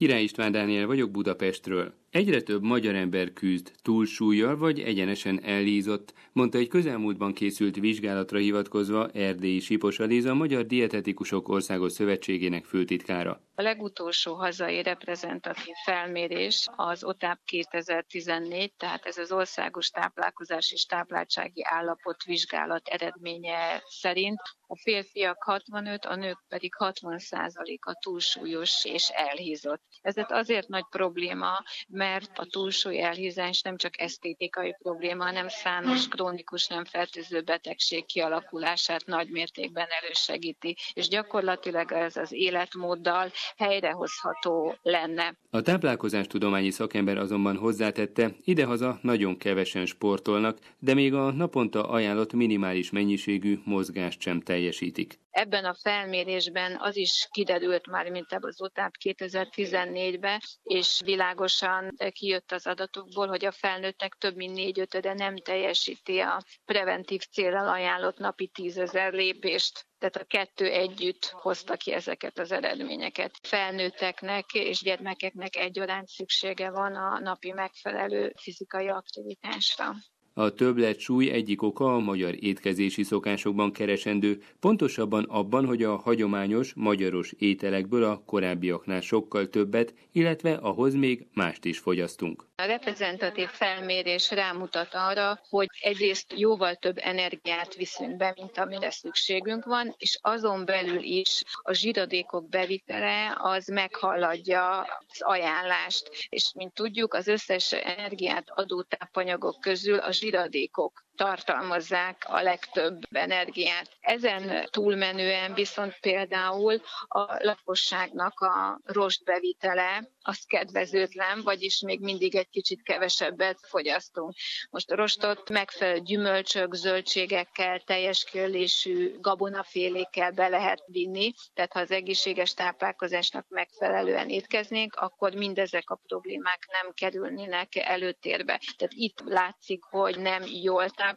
Király István Dániel vagyok Budapestről. Egyre több magyar ember küzd túlsúllyal vagy egyenesen elhízott, mondta egy közelmúltban készült vizsgálatra hivatkozva Erdélyi Sipos Aliz, a Magyar Dietetikusok Országos Szövetségének főtitkára. A legutolsó hazai reprezentatív felmérés az OTAP 2014, tehát ez az Országos Táplálkozás és Tápláltsági Állapot vizsgálat eredménye szerint a férfiak 65, a nők pedig 60%-a túlsúlyos és elhízott. Ez azért nagy probléma, mert a túlsúly elhízás nem csak esztétikai probléma, hanem számos krónikus nem fertőző betegség kialakulását nagy mértékben elősegíti, és gyakorlatilag ez az életmóddal helyrehozható lenne. A táplálkozástudományi szakember azonban hozzátette, idehaza nagyon kevesen sportolnak, de még a naponta ajánlott minimális mennyiségű mozgást sem teljesítik. Ebben a felmérésben az is kiderült már, mint az OTAP 2014-ben, és világosan kijött az adatokból, hogy a felnőttek több mint 4/5 nem teljesíti a preventív célral ajánlott napi 10 000 lépést. Tehát a kettő együtt hozta ki ezeket az eredményeket. Felnőtteknek és gyermekeknek egyaránt szüksége van a napi megfelelő fizikai aktivitásra. A többletsúly egyik oka a magyar étkezési szokásokban keresendő, pontosabban abban, hogy a hagyományos, magyaros ételekből a korábbiaknál sokkal többet, illetve ahhoz még mást is fogyasztunk. A reprezentatív felmérés rámutat arra, hogy egyrészt jóval több energiát viszünk be, mint amire szükségünk van, és azon belül is a zsiradékok bevitele az meghaladja az ajánlást. És mint tudjuk, az összes energiát adó tápanyagok közül a zsiradékok tartalmazzák a legtöbb energiát. Ezen túlmenően viszont például a lakosságnak a rostbevitele az kedvezőtlen, vagyis még mindig egy kicsit kevesebbet fogyasztunk. Most a rostot megfelelő gyümölcsök, zöldségekkel, teljes kérlésű gabonafélékkel be lehet vinni, tehát ha az egészséges táplálkozásnak megfelelően étkeznénk, akkor mindezek a problémák nem kerülnének előtérbe. Tehát itt látszik, hogy nem jól táplálkozunk.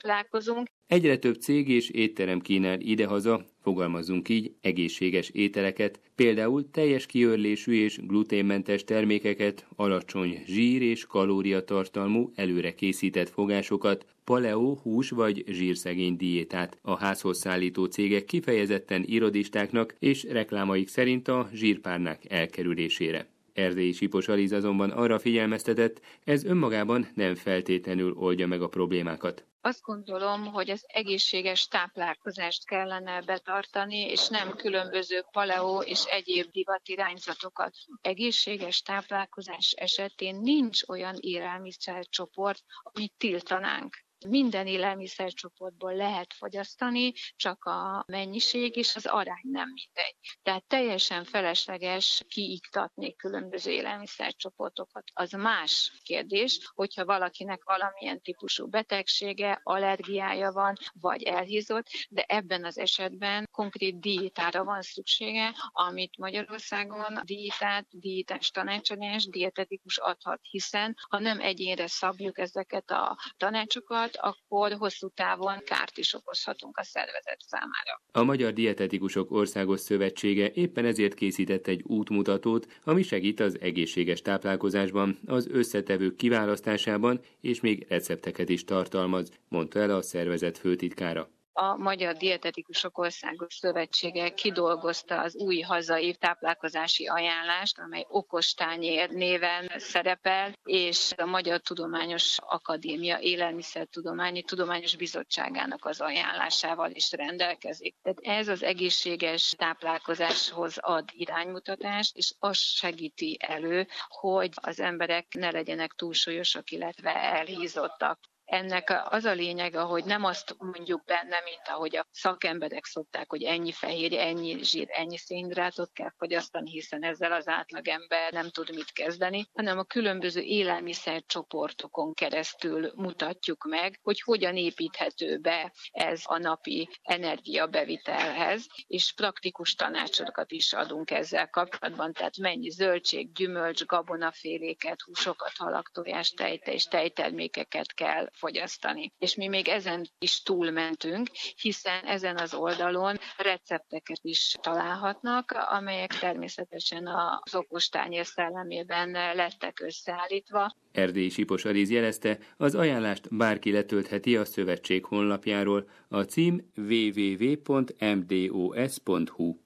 Egyre több cég és étterem kínál idehaza, fogalmazzunk így, egészséges ételeket, például teljes kiörlésű és gluténmentes termékeket, alacsony zsír- és kalóriatartalmú előre készített fogásokat, paleo, hús vagy zsírszegény diétát. A házhoz szállító cégek kifejezetten irodistáknak és reklámaik szerint a zsírpárnák elkerülésére. Erdélyi Sipos Aliz azonban arra figyelmeztetett, ez önmagában nem feltétlenül oldja meg a problémákat. Azt gondolom, hogy az egészséges táplálkozást kellene betartani, és nem különböző paleo és egyéb divatirányzatokat. Egészséges táplálkozás esetén nincs olyan élelmiszercsoport, amit tiltanánk. Minden élelmiszercsoportból lehet fogyasztani, csak a mennyiség és az arány nem mindegy. Tehát teljesen felesleges kiiktatni különböző élelmiszercsoportokat. Az más kérdés, hogyha valakinek valamilyen típusú betegsége, allergiája van, vagy elhízott, de ebben az esetben konkrét diétára van szüksége, amit Magyarországon diétát, diétás tanácsadás, dietetikus adhat, hiszen ha nem egyénre szabjuk ezeket a tanácsokat, akkor hosszú távon kárt is okozhatunk a szervezet számára. A Magyar Dietetikusok Országos Szövetsége éppen ezért készített egy útmutatót, ami segít az egészséges táplálkozásban, az összetevők kiválasztásában, és még recepteket is tartalmaz, mondta el a szervezet főtitkára. A Magyar Dietetikusok Országos Szövetsége kidolgozta az új hazai táplálkozási ajánlást, amely okostányér néven szerepel, és a Magyar Tudományos Akadémia Élelmiszertudományi Tudományos Bizottságának az ajánlásával is rendelkezik. Tehát ez az egészséges táplálkozáshoz ad iránymutatást, és az segíti elő, hogy az emberek ne legyenek túlsúlyosak, illetve elhízottak. Ennek az a lényege, hogy nem azt mondjuk benne, mint ahogy a szakemberek szokták, hogy ennyi fehérje, ennyi zsír, ennyi szénhidrátot kell fogyasztani, hiszen ezzel az átlagember nem tud mit kezdeni, hanem a különböző élelmiszercsoportokon keresztül mutatjuk meg, hogy hogyan építhető be ez a napi energiabevitelhez, és praktikus tanácsokat is adunk ezzel kapcsolatban, tehát mennyi zöldség, gyümölcs, gabonaféléket, húsokat, halak, tojást, tejte és tejtermékeket kell fogyasztani. És mi még ezen is túlmentünk, hiszen ezen az oldalon recepteket is találhatnak, amelyek természetesen az okostányér szellemében lettek összeállítva. Erdélyi Sipos Aliz jelezte, az ajánlást bárki letöltheti a szövetség honlapjáról, a cím www.mdos.hu.